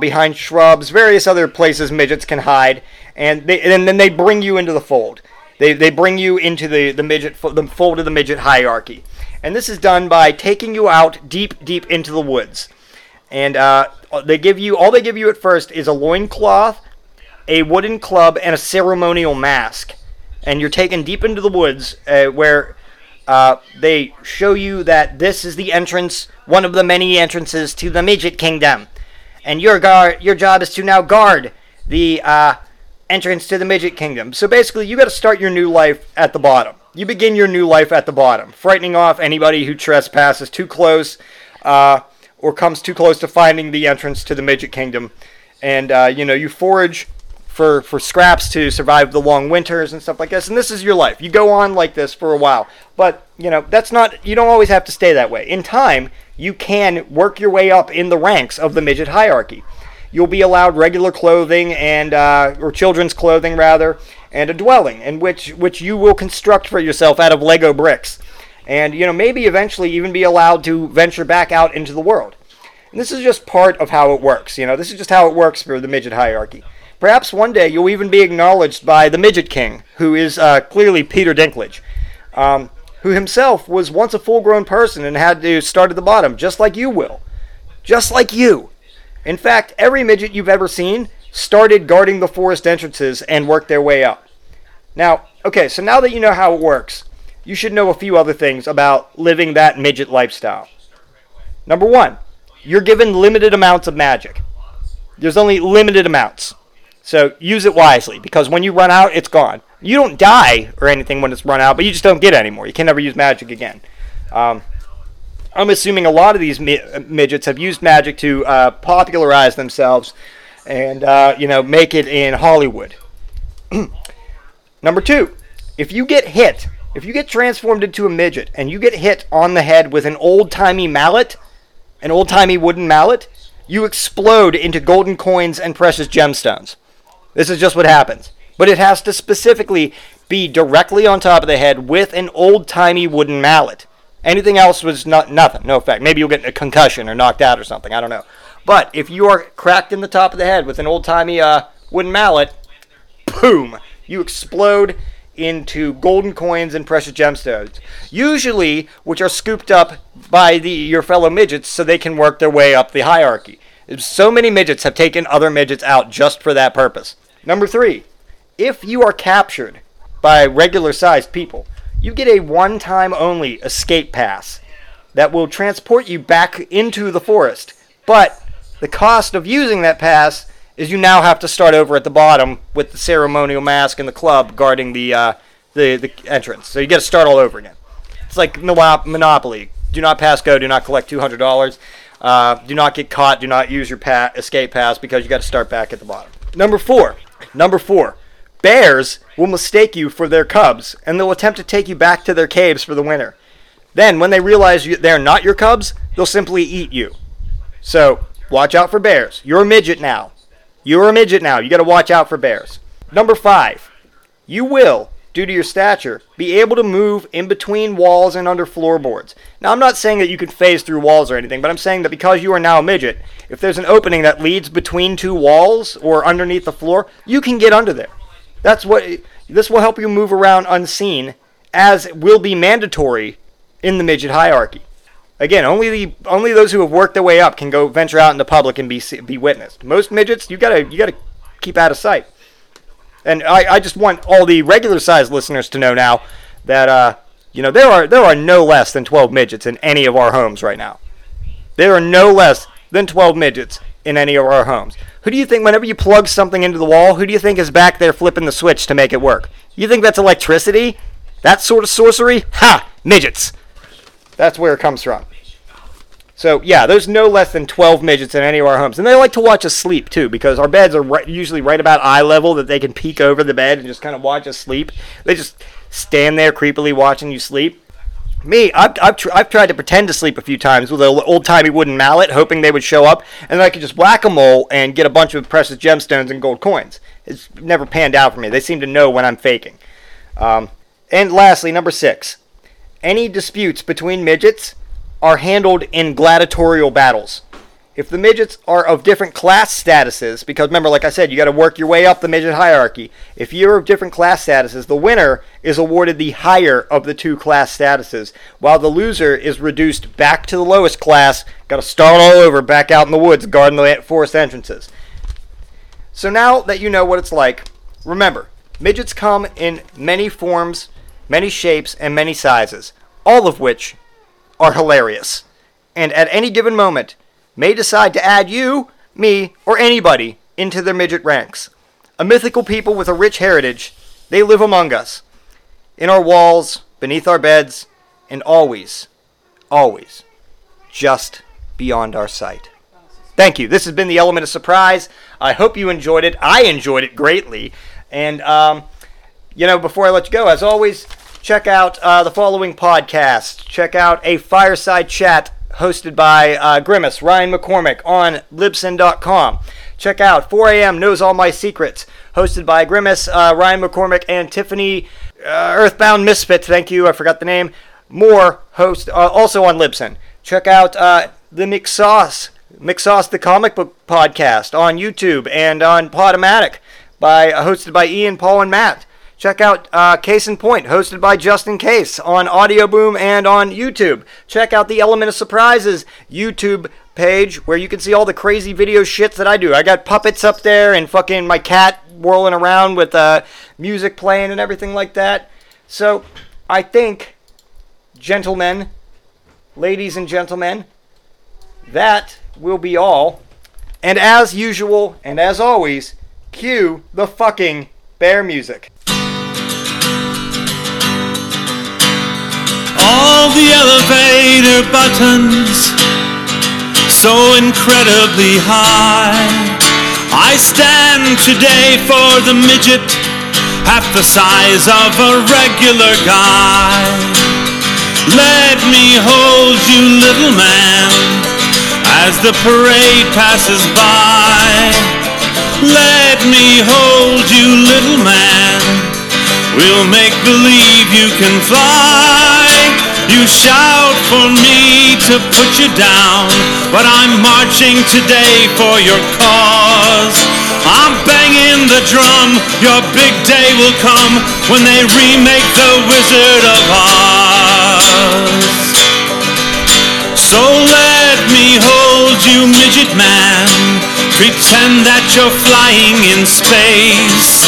behind shrubs, various other places midgets can hide, and then they bring you into the fold. They bring you into the fold of the midget hierarchy, and this is done by taking you out deep into the woods, and they give you at first is a loincloth, a wooden club, and a ceremonial mask, and you're taken deep into the woods where. They show you that this is the entrance, one of the many entrances to the Midget Kingdom. And your job is to now guard the entrance to the Midget Kingdom. So basically, you got to start your new life at the bottom. You begin your new life at the bottom, frightening off anybody who trespasses too close or comes too close to finding the entrance to the Midget Kingdom. And, you forage for scraps to survive the long winters and stuff like this. And this is your life. You go on like this for a while. But, you don't always have to stay that way. In time, you can work your way up in the ranks of the midget hierarchy. You'll be allowed regular clothing and, or children's clothing rather, and a dwelling in which you will construct for yourself out of Lego bricks. And, maybe eventually even be allowed to venture back out into the world. And this is just part of how it works. This is just how it works for the midget hierarchy. Perhaps one day you'll even be acknowledged by the Midget King, who is clearly Peter Dinklage, who himself was once a full-grown person and had to start at the bottom, just like you will. Just like you. In fact, every midget you've ever seen started guarding the forest entrances and worked their way up. Now, okay, so now that you know how it works, you should know a few other things about living that midget lifestyle. Number one, you're given limited amounts of magic. There's only limited amounts. So use it wisely, because when you run out, it's gone. You don't die or anything when it's run out, but you just don't get it anymore. You can never use magic again. I'm assuming a lot of these midgets have used magic to popularize themselves and, make it in Hollywood. Number two, if you get transformed into a midget and you get hit on the head with an old-timey wooden mallet, you explode into golden coins and precious gemstones. This is just what happens. But it has to specifically be directly on top of the head with an old-timey wooden mallet. Anything else was nothing, no effect. Maybe you'll get a concussion or knocked out or something, I don't know. But if you are cracked in the top of the head with an old-timey wooden mallet, boom, you explode into golden coins and precious gemstones, usually which are scooped up by your fellow midgets so they can work their way up the hierarchy. So many midgets have taken other midgets out just for that purpose. Number three, if you are captured by regular-sized people, you get a one-time only escape pass that will transport you back into the forest. But the cost of using that pass is you now have to start over at the bottom with the ceremonial mask and the club guarding the entrance. So you got to start all over again. It's like Monopoly. Do not pass go. Do not collect $200. Do not get caught. Do not use your escape pass because you got to start back at the bottom. Number four. Bears will mistake you for their cubs, and they'll attempt to take you back to their caves for the winter. Then, when they realize they're not your cubs, they'll simply eat you. So, watch out for bears. You're a midget now. You got to watch out for bears. Number five. You will, due to your stature, be able to move in between walls and under floorboards. Now, I'm not saying that you can phase through walls or anything, but I'm saying that because you are now a midget, if there's an opening that leads between two walls or underneath the floor, you can get under there. That's what This will help you move around unseen, as will be mandatory in the midget hierarchy. Again, only those who have worked their way up can go venture out in the public and be witnessed. Most midgets, you gotta keep out of sight. And I just want all the regular sized listeners to know now that there are no less than 12 midgets in any of our homes right now. There are no less than 12 midgets in any of our homes. Who do you think, whenever you plug something into the wall, who do you think is back there flipping the switch to make it work? You think that's electricity? That sort of sorcery? Ha! Midgets! That's where it comes from. So, yeah, there's no less than 12 midgets in any of our homes. And they like to watch us sleep, too, because our beds are usually right about eye level, that they can peek over the bed and just kind of watch us sleep. They just stand there creepily watching you sleep. Me, I've tried to pretend to sleep a few times with an old-timey wooden mallet, hoping they would show up, and then I could just whack-a-mole and get a bunch of precious gemstones and gold coins. It's never panned out for me. They seem to know when I'm faking. And lastly, number 6. Any disputes between midgets are handled in gladiatorial battles. If the midgets are of different class statuses, because remember, like I said, you got to work your way up the midget hierarchy. If you're of different class statuses, the winner is awarded the higher of the two class statuses, while the loser is reduced back to the lowest class. Got to start all over back out in the woods guarding the forest entrances. So now that you know what it's like, remember, midgets come in many forms, many shapes, and many sizes, all of which are hilarious, and at any given moment may decide to add you, me, or anybody into their midget ranks. A mythical people with a rich heritage, they live among us, in our walls, beneath our beds, and always, always, just beyond our sight. Thank you. This has been The Element of Surprise. I hope you enjoyed it. I enjoyed it greatly. And, before I let you go, as always, check out the following podcast. Check out a fireside chat hosted by Grimace, Ryan McCormick, on Libsyn.com. Check out 4am Knows All My Secrets, hosted by Grimace, Ryan McCormick, and Tiffany Earthbound Misfit. Thank you. I forgot the name. More host, also on Libsyn. Check out the McSauce, the comic book podcast, on YouTube and on Podomatic, hosted by Ian, Paul, and Matt. Check out Case in Point, hosted by Justin Case, on Audio Boom and on YouTube. Check out the Element of Surprises YouTube page, where you can see all the crazy video shits that I do. I got puppets up there and fucking my cat whirling around with music playing and everything like that. So I think, gentlemen, ladies and gentlemen, that will be all. And as usual, and as always, cue the fucking bear music. All the elevator buttons, so incredibly high. I stand today for the midget, half the size of a regular guy. Let me hold you, little man, as the parade passes by. Let me hold you, little man, we'll make believe you can fly. You shout for me to put you down, but I'm marching today for your cause. I'm banging the drum, your big day will come when they remake the Wizard of Oz. So let me hold you, midget man, pretend that you're flying in space.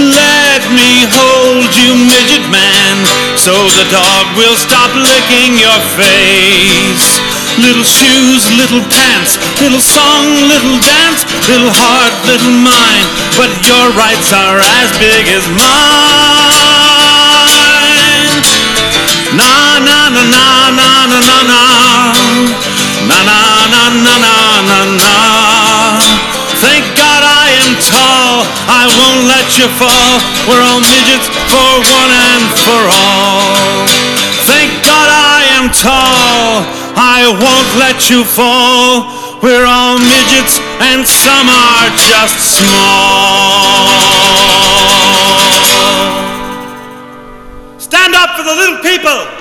Let me hold you, midget man, so the dog will stop licking your face. Little shoes, little pants, little song, little dance, little heart, little mind, but your rights are as big as mine. Na na na na na na na na na na na na na. Thank God I am tall, I won't let you fall. We're all midgets for one and for all. Thank God I am tall, I won't let you fall. We're all midgets and some are just small. Stand up for the little people!